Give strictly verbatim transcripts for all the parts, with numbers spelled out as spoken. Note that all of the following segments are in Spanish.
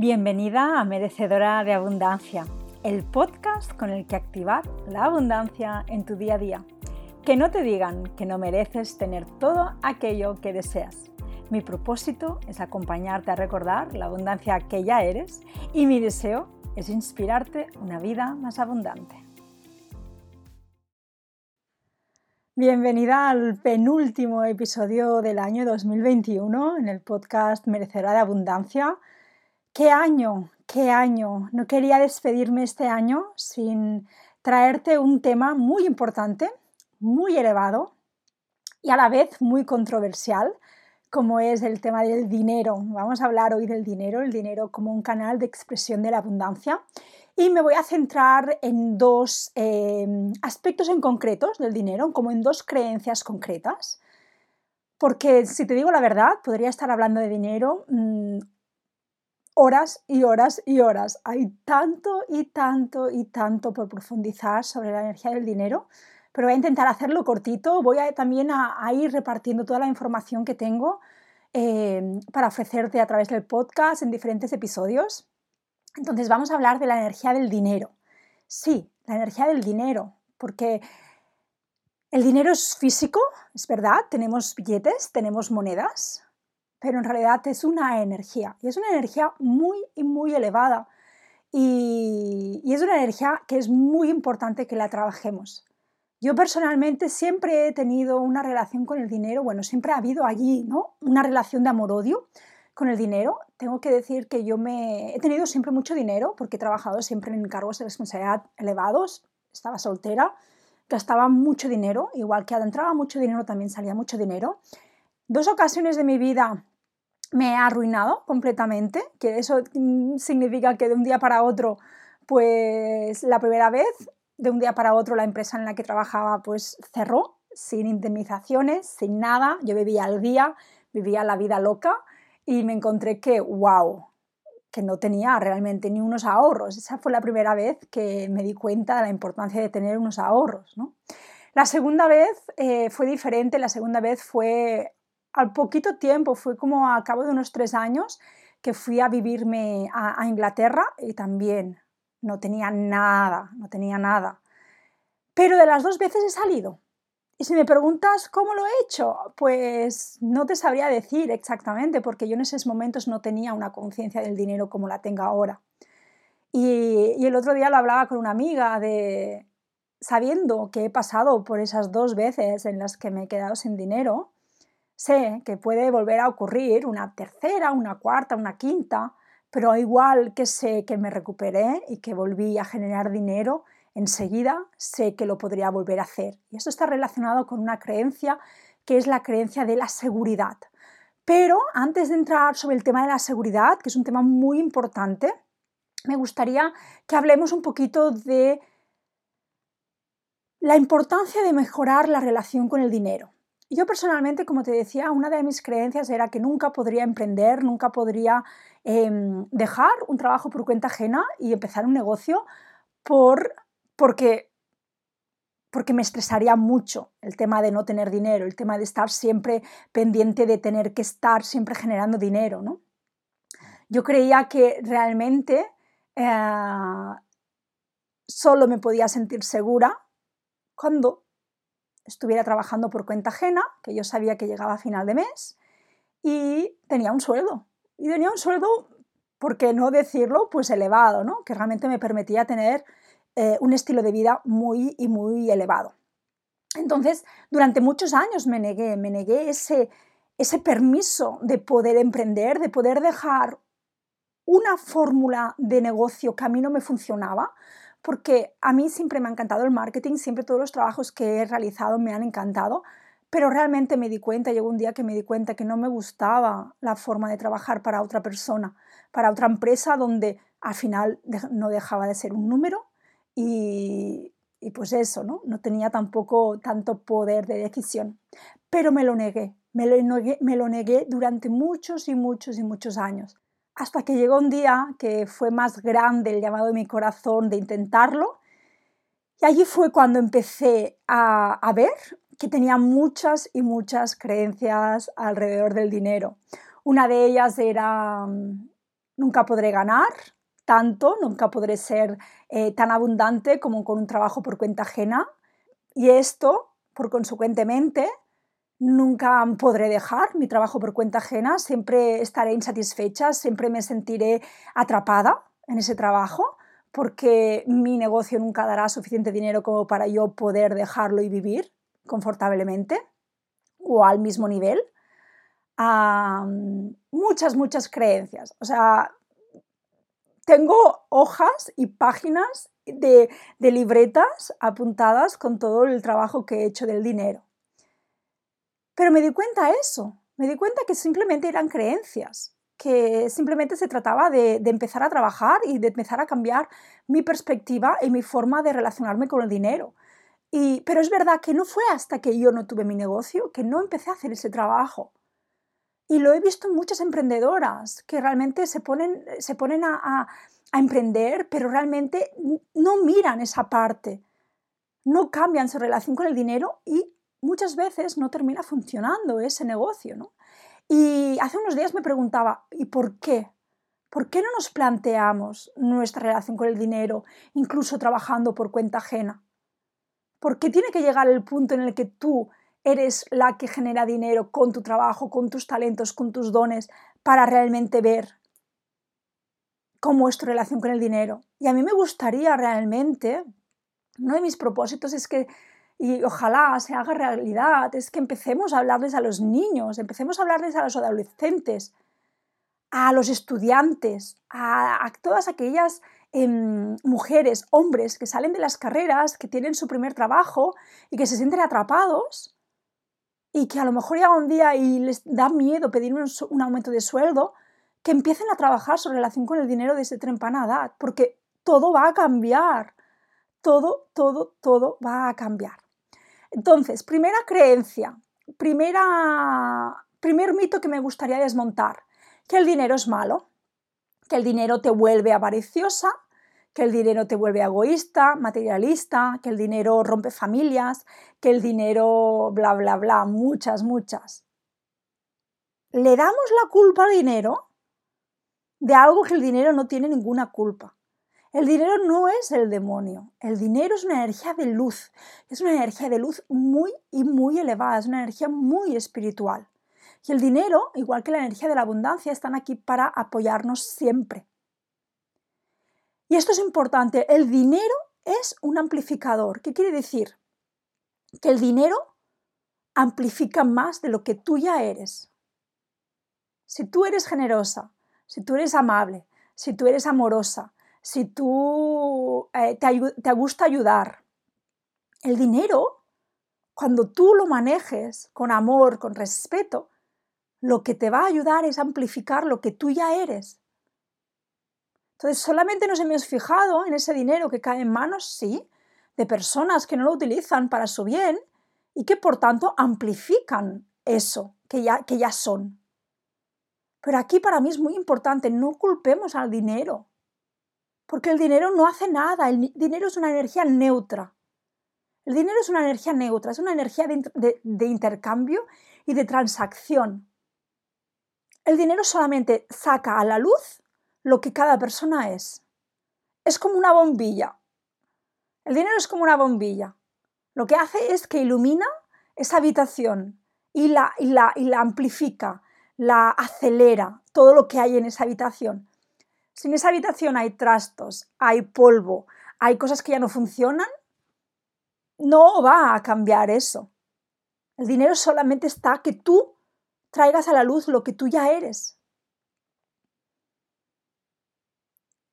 Bienvenida a Merecedora de Abundancia, el podcast con el que activar la abundancia en tu día a día. Que no te digan que no mereces tener todo aquello que deseas. Mi propósito es acompañarte a recordar la abundancia que ya eres y mi deseo es inspirarte una vida más abundante. Bienvenida al penúltimo episodio del año dos mil veintiuno en el podcast Merecedora de Abundancia. ¡Qué año! ¡Qué año! No quería despedirme este año sin traerte un tema muy importante, muy elevado y a la vez muy controversial, como es el tema del dinero. Vamos a hablar hoy del dinero, el dinero como un canal de expresión de la abundancia. Y me voy a centrar en dos eh, aspectos en concretos del dinero, como en dos creencias concretas. Porque si te digo la verdad, podría estar hablando de dinero mmm, horas y horas y horas. Hay tanto y tanto y tanto por profundizar sobre la energía del dinero, pero voy a intentar hacerlo cortito. Voy a, también a, a ir repartiendo toda la información que tengo eh, para ofrecerte a través del podcast en diferentes episodios. Entonces vamos a hablar de la energía del dinero. Sí, la energía del dinero, porque el dinero es físico, es verdad, tenemos billetes, tenemos monedas, pero en realidad es una energía, y es una energía muy y muy elevada, y, y es una energía que es muy importante que la trabajemos. Yo personalmente siempre he tenido una relación con el dinero, bueno, siempre ha habido allí, ¿no?, una relación de amor-odio con el dinero. Tengo que decir que yo me he tenido siempre mucho dinero, porque he trabajado siempre en cargos de responsabilidad elevados, estaba soltera, gastaba mucho dinero, igual que adentraba mucho dinero también salía mucho dinero. Dos ocasiones de mi vida me he arruinado completamente, que eso significa que de un día para otro, pues la primera vez, de un día para otro la empresa en la que trabajaba pues cerró, sin indemnizaciones, sin nada. Yo vivía al día, vivía la vida loca y me encontré que, wow, que no tenía realmente ni unos ahorros. Esa fue la primera vez que me di cuenta de la importancia de tener unos ahorros, ¿no? La segunda vez eh, fue diferente, la segunda vez fue al poquito tiempo, fue como a cabo de unos tres años que fui a vivirme a, a Inglaterra y también no tenía nada, no tenía nada. Pero de las dos veces he salido. Y si me preguntas cómo lo he hecho, pues no te sabría decir exactamente, porque yo en esos momentos no tenía una conciencia del dinero como la tengo ahora. Y, y el otro día lo hablaba con una amiga de... Sabiendo que he pasado por esas dos veces en las que me he quedado sin dinero, sé que puede volver a ocurrir una tercera, una cuarta, una quinta, pero igual que sé que me recuperé y que volví a generar dinero, enseguida sé que lo podría volver a hacer. Y esto está relacionado con una creencia que es la creencia de la seguridad. Pero antes de entrar sobre el tema de la seguridad, que es un tema muy importante, me gustaría que hablemos un poquito de la importancia de mejorar la relación con el dinero. Yo personalmente, como te decía, una de mis creencias era que nunca podría emprender, nunca podría eh, dejar un trabajo por cuenta ajena y empezar un negocio por, porque, porque me estresaría mucho el tema de no tener dinero, el tema de estar siempre pendiente de tener que estar siempre generando dinero, ¿no? Yo creía que realmente eh, solo me podía sentir segura cuando estuviera trabajando por cuenta ajena, que yo sabía que llegaba a final de mes, y tenía un sueldo. Y tenía un sueldo, por qué no decirlo, pues elevado, ¿no? Que realmente me permitía tener eh, un estilo de vida muy y muy elevado. Entonces, durante muchos años me negué, me negué ese, ese permiso de poder emprender, de poder dejar una fórmula de negocio que a mí no me funcionaba, porque a mí siempre me ha encantado el marketing, siempre todos los trabajos que he realizado me han encantado, pero realmente me di cuenta, llegó un día que me di cuenta que no me gustaba la forma de trabajar para otra persona, para otra empresa donde al final no dejaba de ser un número y, y pues eso, ¿no? No tenía tampoco tanto poder de decisión, pero me lo negué, me lo negué, me lo negué durante muchos y muchos y muchos años. Hasta que llegó un día que fue más grande el llamado de mi corazón de intentarlo. Y allí fue cuando empecé a, a ver que tenía muchas y muchas creencias alrededor del dinero. Una de ellas era nunca podré ganar tanto, nunca podré ser eh, tan abundante como con un trabajo por cuenta ajena, y esto, por consecuentemente, nunca podré dejar mi trabajo por cuenta ajena, siempre estaré insatisfecha, siempre me sentiré atrapada en ese trabajo, porque mi negocio nunca dará suficiente dinero como para yo poder dejarlo y vivir confortablemente o al mismo nivel. Um, muchas, muchas creencias. O sea, tengo hojas y páginas de, de libretas apuntadas con todo el trabajo que he hecho del dinero. Pero me di cuenta de eso, me di cuenta que simplemente eran creencias, que simplemente se trataba de, de empezar a trabajar y de empezar a cambiar mi perspectiva y mi forma de relacionarme con el dinero. Y, pero es verdad que no fue hasta que yo no tuve mi negocio que no empecé a hacer ese trabajo. Y lo he visto en muchas emprendedoras que realmente se ponen, se ponen a, a, a emprender, pero realmente no miran esa parte, no cambian su relación con el dinero y muchas veces no termina funcionando ese negocio, ¿no? Y hace unos días me preguntaba, ¿y por qué? ¿Por qué no nos planteamos nuestra relación con el dinero, incluso trabajando por cuenta ajena? ¿Por qué tiene que llegar el punto en el que tú eres la que genera dinero con tu trabajo, con tus talentos, con tus dones, para realmente ver cómo es tu relación con el dinero? Y a mí me gustaría realmente, uno de mis propósitos es que, y ojalá se haga realidad, es que empecemos a hablarles a los niños, empecemos a hablarles a los adolescentes, a los estudiantes, a, a todas aquellas eh, mujeres, hombres que salen de las carreras, que tienen su primer trabajo y que se sienten atrapados y que a lo mejor llega un día y les da miedo pedir un, un aumento de sueldo, que empiecen a trabajar su relación con el dinero desde temprana edad, porque todo va a cambiar, todo, todo, todo va a cambiar. Entonces, primera creencia, primera, primer mito que me gustaría desmontar, que el dinero es malo, que el dinero te vuelve avariciosa, que el dinero te vuelve egoísta, materialista, que el dinero rompe familias, que el dinero bla, bla, bla, muchas, muchas. Le damos la culpa al dinero de algo que el dinero no tiene ninguna culpa. El dinero no es el demonio, el dinero es una energía de luz, es una energía de luz muy y muy elevada, es una energía muy espiritual. Y el dinero, igual que la energía de la abundancia, están aquí para apoyarnos siempre. Y esto es importante, el dinero es un amplificador. ¿Qué quiere decir? Que el dinero amplifica más de lo que tú ya eres. Si tú eres generosa, si tú eres amable, si tú eres amorosa, si tú eh, te, te gusta ayudar, el dinero, cuando tú lo manejes con amor, con respeto, lo que te va a ayudar es amplificar lo que tú ya eres. Entonces, solamente nos hemos fijado en ese dinero que cae en manos, sí, de personas que no lo utilizan para su bien y que, por tanto, amplifican eso que ya, que ya son. Pero aquí para mí es muy importante, no culpemos al dinero. Porque el dinero no hace nada, el dinero es una energía neutra. El dinero es una energía neutra, es una energía de, de, de intercambio y de transacción. El dinero solamente saca a la luz lo que cada persona es. Es como una bombilla. El dinero es como una bombilla. Lo que hace es que ilumina esa habitación y la, y la, y la amplifica, la acelera, todo lo que hay en esa habitación. Si en esa habitación hay trastos, hay polvo, hay cosas que ya no funcionan, no va a cambiar eso. El dinero solamente está que tú traigas a la luz lo que tú ya eres.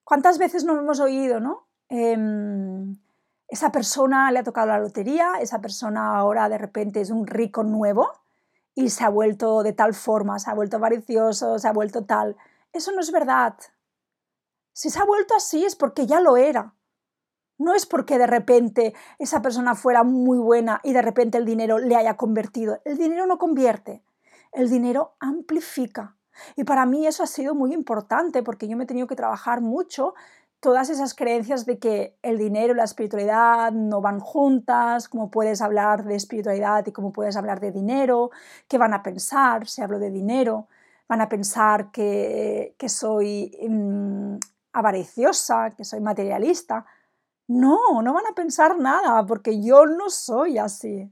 ¿Cuántas veces nos hemos oído, no? Eh, esa persona le ha tocado la lotería, esa persona ahora de repente es un rico nuevo y se ha vuelto de tal forma, se ha vuelto avaricioso, se ha vuelto tal. Eso no es verdad. Si se ha vuelto así es porque ya lo era. No es porque de repente esa persona fuera muy buena y de repente el dinero le haya convertido. El dinero no convierte, el dinero amplifica. Y para mí eso ha sido muy importante porque yo me he tenido que trabajar mucho todas esas creencias de que el dinero y la espiritualidad no van juntas, cómo puedes hablar de espiritualidad y cómo puedes hablar de dinero, qué van a pensar si hablo de dinero. van a pensar que, que soy mmm, avariciosa, que soy materialista. No, no van a pensar nada, porque yo no soy así.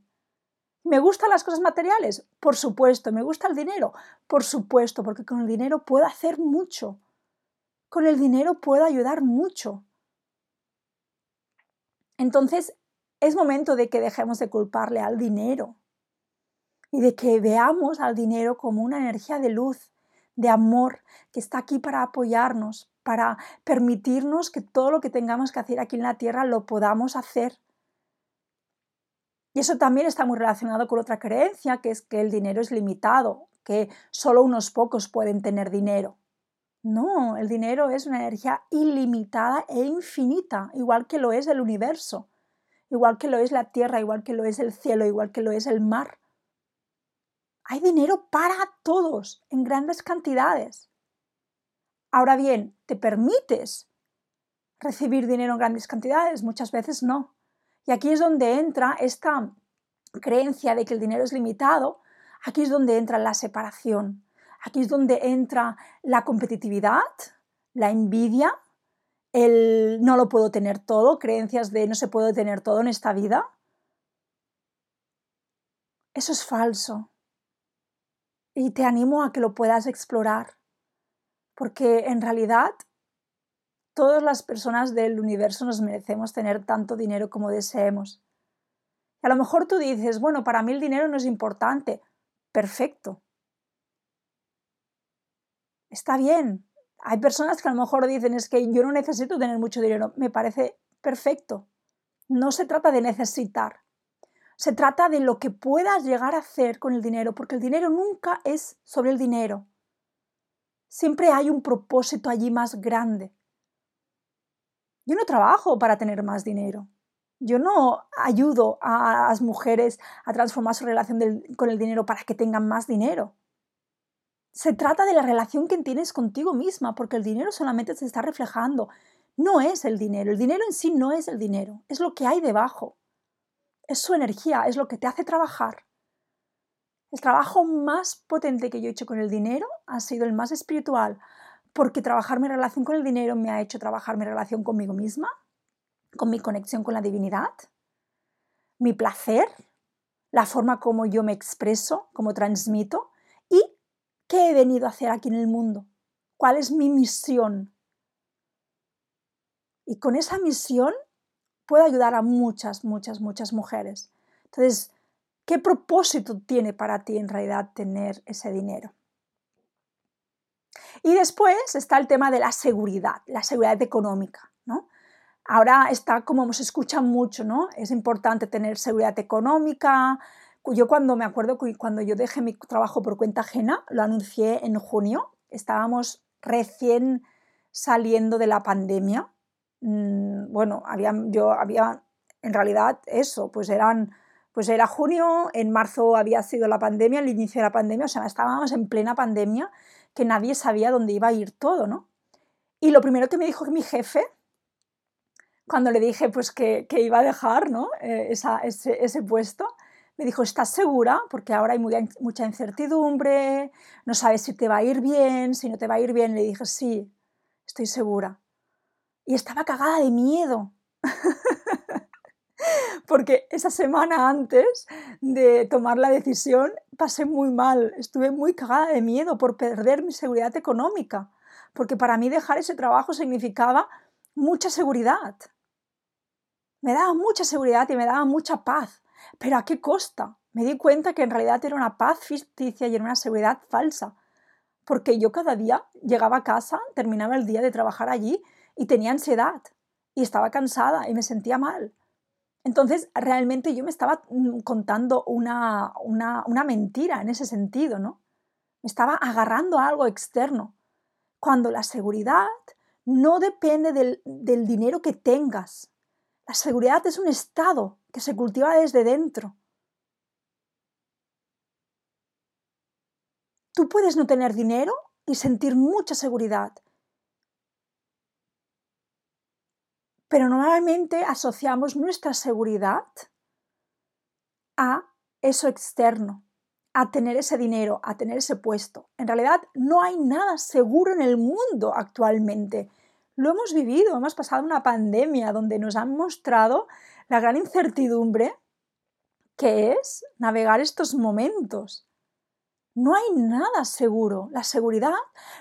¿Me gustan las cosas materiales? Por supuesto. ¿Me gusta el dinero? Por supuesto, porque con el dinero puedo hacer mucho. Con el dinero puedo ayudar mucho. Entonces, es momento de que dejemos de culparle al dinero y de que veamos al dinero como una energía de luz, de amor, que está aquí para apoyarnos, para permitirnos que todo lo que tengamos que hacer aquí en la Tierra lo podamos hacer. Y eso también está muy relacionado con otra creencia, que es que el dinero es limitado, que solo unos pocos pueden tener dinero. No, el dinero es una energía ilimitada e infinita, igual que lo es el universo, igual que lo es la tierra, igual que lo es el cielo, igual que lo es el mar. Hay dinero para todos, en grandes cantidades. Ahora bien, ¿te permites recibir dinero en grandes cantidades? Muchas veces no. Y aquí es donde entra esta creencia de que el dinero es limitado, aquí es donde entra la separación, aquí es donde entra la competitividad, la envidia, el no lo puedo tener todo, creencias de no se puede tener todo en esta vida. Eso es falso. Y te animo a que lo puedas explorar, porque en realidad todas las personas del universo nos merecemos tener tanto dinero como deseemos. Y a lo mejor tú dices, bueno, para mí el dinero no es importante. Perfecto. Está bien. Hay personas que a lo mejor dicen, es que yo no necesito tener mucho dinero. Me parece perfecto. No se trata de necesitar. Se trata de lo que puedas llegar a hacer con el dinero, porque el dinero nunca es sobre el dinero. Siempre hay un propósito allí más grande. Yo no trabajo para tener más dinero. Yo no ayudo a las mujeres a transformar su relación del, con el dinero para que tengan más dinero. Se trata de la relación que tienes contigo misma, porque el dinero solamente se está reflejando. No es el dinero. El dinero en sí no es el dinero. Es lo que hay debajo. Es su energía, es lo que te hace trabajar. El trabajo más potente que yo he hecho con el dinero ha sido el más espiritual, porque trabajar mi relación con el dinero me ha hecho trabajar mi relación conmigo misma, con mi conexión con la divinidad, mi placer, la forma como yo me expreso, como transmito, y ¿qué he venido a hacer aquí en el mundo? ¿Cuál es mi misión? Y con esa misión puedo ayudar a muchas, muchas, muchas mujeres. Entonces, ¿qué propósito tiene para ti en realidad tener ese dinero? Y después está el tema de la seguridad, la seguridad económica, ¿no? Ahora está como se escucha mucho, ¿no? Es importante tener seguridad económica. Yo cuando me acuerdo que cuando yo dejé mi trabajo por cuenta ajena, lo anuncié en junio, estábamos recién saliendo de la pandemia. Bueno, había, yo había, en realidad eso, pues, eran, pues era junio, en marzo había sido la pandemia, el inicio de la pandemia, o sea, estábamos en plena pandemia, que nadie sabía dónde iba a ir todo, ¿no? Y lo primero que me dijo mi jefe, cuando le dije pues, que, que iba a dejar, ¿no? eh, esa, ese, ese puesto, me dijo, ¿estás segura? Porque ahora hay muy, mucha incertidumbre, no sabes si te va a ir bien, si no te va a ir bien. Le dije, sí, estoy segura. Y estaba cagada de miedo. Porque esa semana antes de tomar la decisión pasé muy mal. Estuve muy cagada de miedo por perder mi seguridad económica. Porque para mí dejar ese trabajo significaba mucha seguridad. Me daba mucha seguridad y me daba mucha paz. ¿Pero a qué costa? Me di cuenta que en realidad era una paz ficticia y era una seguridad falsa, porque yo cada día llegaba a casa, terminaba el día de trabajar allí y tenía ansiedad y estaba cansada y me sentía mal. Entonces realmente yo me estaba contando una, una, una mentira en ese sentido, ¿no? Me estaba agarrando a algo externo, cuando la seguridad no depende del, del dinero que tengas. La seguridad es un estado que se cultiva desde dentro. Tú puedes no tener dinero y sentir mucha seguridad. Pero normalmente asociamos nuestra seguridad a eso externo, a tener ese dinero, a tener ese puesto. En realidad no hay nada seguro en el mundo actualmente. Lo hemos vivido, hemos pasado una pandemia donde nos han mostrado la gran incertidumbre que es navegar estos momentos. No hay nada seguro. La seguridad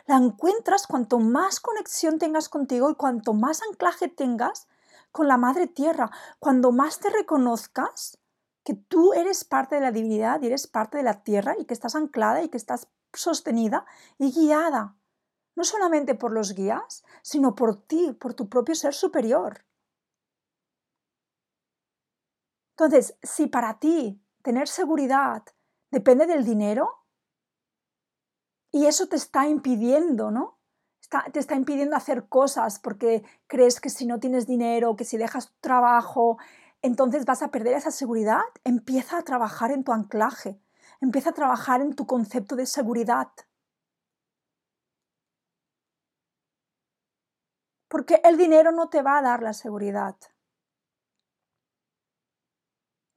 la encuentras cuanto más conexión tengas contigo y cuanto más anclaje tengas con la Madre Tierra, cuando más te reconozcas que tú eres parte de la divinidad y eres parte de la tierra y que estás anclada y que estás sostenida y guiada, no solamente por los guías, sino por ti, por tu propio ser superior. Entonces, si para ti tener seguridad depende del dinero y eso te está impidiendo, ¿no? Está, te está impidiendo hacer cosas porque crees que si no tienes dinero, que si dejas tu trabajo... entonces vas a perder esa seguridad. Empieza a trabajar en tu anclaje, empieza a trabajar en tu concepto de seguridad. Porque el dinero no te va a dar la seguridad.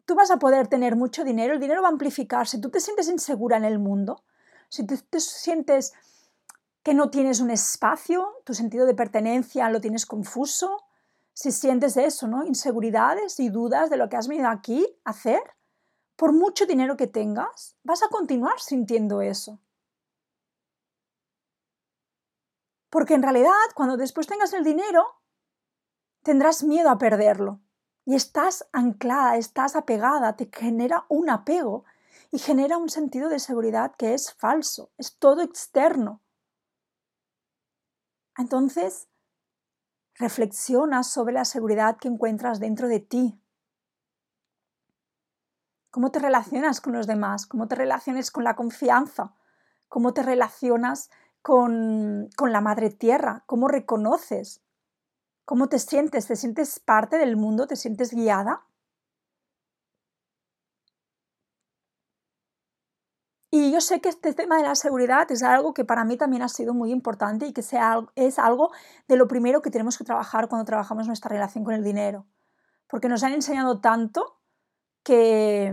Tú vas a poder tener mucho dinero, el dinero va a amplificar. Si tú te sientes insegura en el mundo, si tú te sientes que no tienes un espacio, tu sentido de pertenencia lo tienes confuso, si sientes eso, ¿no? Inseguridades y dudas de lo que has venido aquí a hacer, por mucho dinero que tengas, vas a continuar sintiendo eso. Porque en realidad, cuando después tengas el dinero, tendrás miedo a perderlo. Y estás anclada, estás apegada, te genera un apego y genera un sentido de seguridad que es falso, es todo externo. Entonces, reflexiona sobre la seguridad que encuentras dentro de ti. ¿Cómo te relacionas con los demás? ¿Cómo te relacionas con la confianza? ¿Cómo te relacionas con, con la Madre Tierra? ¿Cómo reconoces? ¿Cómo te sientes? ¿Te sientes parte del mundo? ¿Te sientes guiada? Y yo sé que este tema de la seguridad es algo que para mí también ha sido muy importante y que sea, es algo de lo primero que tenemos que trabajar cuando trabajamos nuestra relación con el dinero. Porque nos han enseñado tanto, que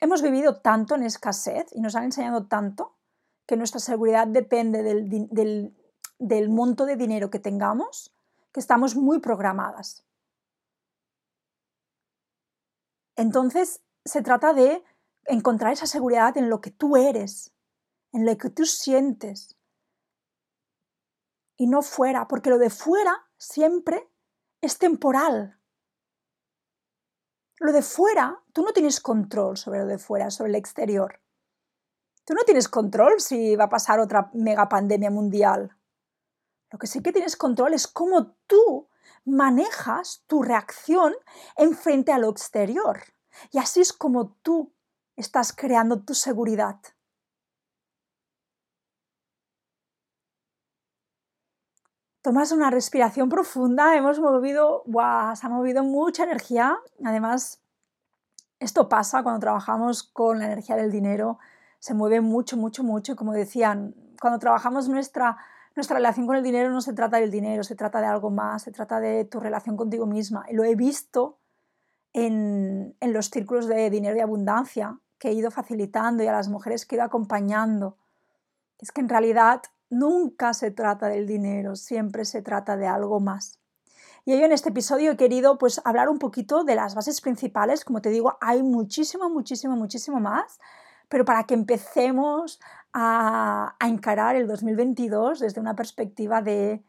hemos vivido tanto en escasez y nos han enseñado tanto que nuestra seguridad depende del, del, del monto de dinero que tengamos, que estamos muy programadas. Entonces se trata de encontrar esa seguridad en lo que tú eres, en lo que tú sientes y no fuera, porque lo de fuera siempre es temporal. Lo de fuera, tú no tienes control sobre lo de fuera, sobre el exterior. Tú no tienes control si va a pasar otra mega pandemia mundial. Lo que sí que tienes control es cómo tú manejas tu reacción en frente a lo exterior. Y así es como tú estás creando tu seguridad. Tomas una respiración profunda, hemos movido, wow, se ha movido mucha energía. Además, esto pasa cuando trabajamos con la energía del dinero, se mueve mucho, mucho, mucho. Como decían, cuando trabajamos nuestra, nuestra relación con el dinero no se trata del dinero, se trata de algo más, se trata de tu relación contigo misma. Y lo he visto en, en los círculos de dinero y abundancia que he ido facilitando y a las mujeres que he ido acompañando. Es que en realidad nunca se trata del dinero, siempre se trata de algo más. Y yo en este episodio he querido pues, hablar un poquito de las bases principales. Como te digo, hay muchísimo, muchísimo, muchísimo más, pero para que empecemos a, a encarar el dos mil veintidós desde una perspectiva de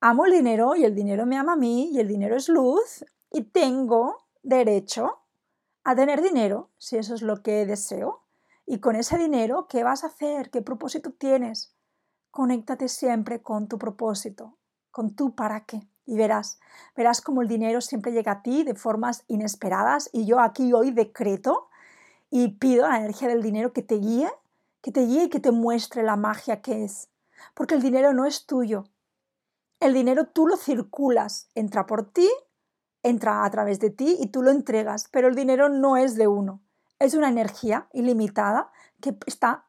amo el dinero y el dinero me ama a mí y el dinero es luz y tengo derecho a tener dinero, si eso es lo que deseo. Y con ese dinero, ¿qué vas a hacer? ¿Qué propósito tienes? Conéctate siempre con tu propósito, con tu para qué. Y verás, verás cómo el dinero siempre llega a ti de formas inesperadas. Y yo aquí hoy decreto y pido a la energía del dinero que te guíe, que te guíe y que te muestre la magia que es. Porque el dinero no es tuyo. El dinero tú lo circulas, entra por ti, entra a través de ti y tú lo entregas, pero el dinero no es de uno, es una energía ilimitada que está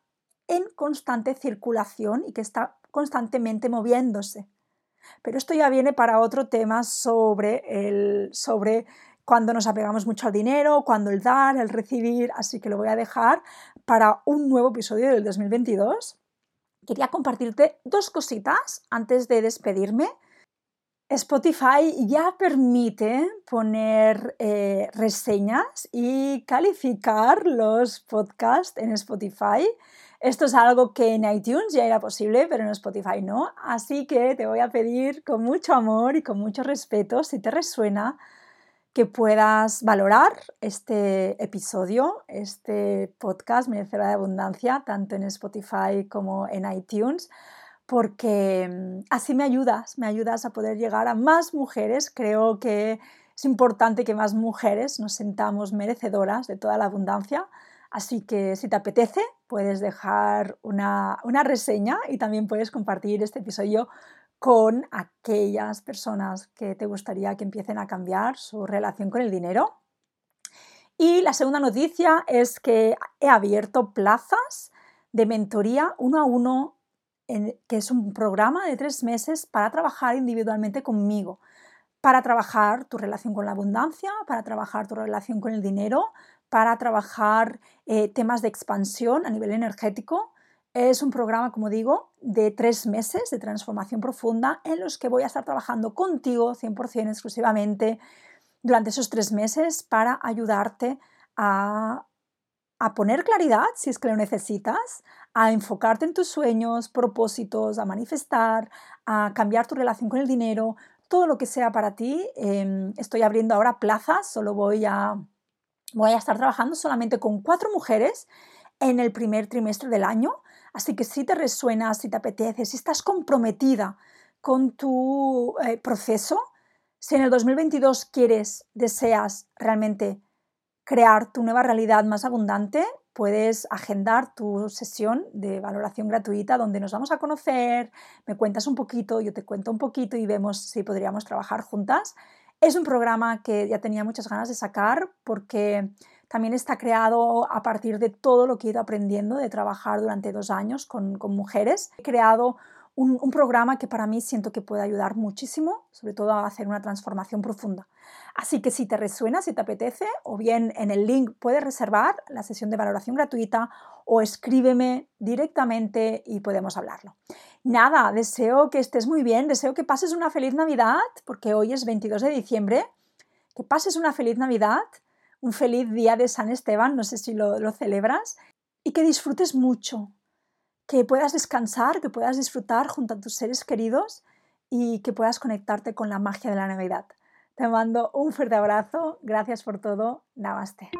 en constante circulación y que está constantemente moviéndose. Pero esto ya viene para otro tema sobre, el, sobre cuando nos apegamos mucho al dinero, cuando el dar, el recibir, así que lo voy a dejar para un nuevo episodio del dos mil veintidós. Quería compartirte dos cositas antes de despedirme. Spotify ya permite poner eh, reseñas y calificar los podcasts en Spotify. Esto es algo que en iTunes ya era posible, pero en Spotify no. Así que te voy a pedir con mucho amor y con mucho respeto, si te resuena, que puedas valorar este episodio, este podcast Merecedora de Abundancia, tanto en Spotify como en iTunes, porque así me ayudas, me ayudas a poder llegar a más mujeres. Creo que es importante que más mujeres nos sentamos merecedoras de toda la abundancia, así que si te apetece puedes dejar una, una reseña y también puedes compartir este episodio con aquellas personas que te gustaría que empiecen a cambiar su relación con el dinero. Y la segunda noticia es que he abierto plazas de mentoría uno a uno, En, que es un programa de tres meses para trabajar individualmente conmigo, para trabajar tu relación con la abundancia, para trabajar tu relación con el dinero, para trabajar eh, temas de expansión a nivel energético. Es un programa, como digo, de tres meses de transformación profunda en los que voy a estar trabajando contigo cien por ciento exclusivamente durante esos tres meses para ayudarte a a poner claridad, si es que lo necesitas, a enfocarte en tus sueños, propósitos, a manifestar, a cambiar tu relación con el dinero, todo lo que sea para ti. Eh, estoy abriendo ahora plazas, solo voy a, voy a estar trabajando solamente con cuatro mujeres en el primer trimestre del año, así que si te resuena, si te apetece, si estás comprometida con tu eh, proceso, si en el dos mil veintidós quieres, deseas realmente crear tu nueva realidad más abundante, puedes agendar tu sesión de valoración gratuita donde nos vamos a conocer, me cuentas un poquito, yo te cuento un poquito y vemos si podríamos trabajar juntas. Es un programa que ya tenía muchas ganas de sacar porque también está creado a partir de todo lo que he ido aprendiendo de trabajar durante dos años con, con mujeres. He creado un, un programa que para mí siento que puede ayudar muchísimo, sobre todo a hacer una transformación profunda. Así que si te resuena, si te apetece, o bien en el link puedes reservar la sesión de valoración gratuita o escríbeme directamente y podemos hablarlo. Nada, deseo que estés muy bien, deseo que pases una feliz Navidad, porque hoy es veintidós de diciembre, que pases una feliz Navidad, un feliz día de San Esteban, no sé si lo, lo celebras, y que disfrutes mucho, que puedas descansar, que puedas disfrutar junto a tus seres queridos y que puedas conectarte con la magia de la Navidad. Te mando un fuerte abrazo, gracias por todo, namaste.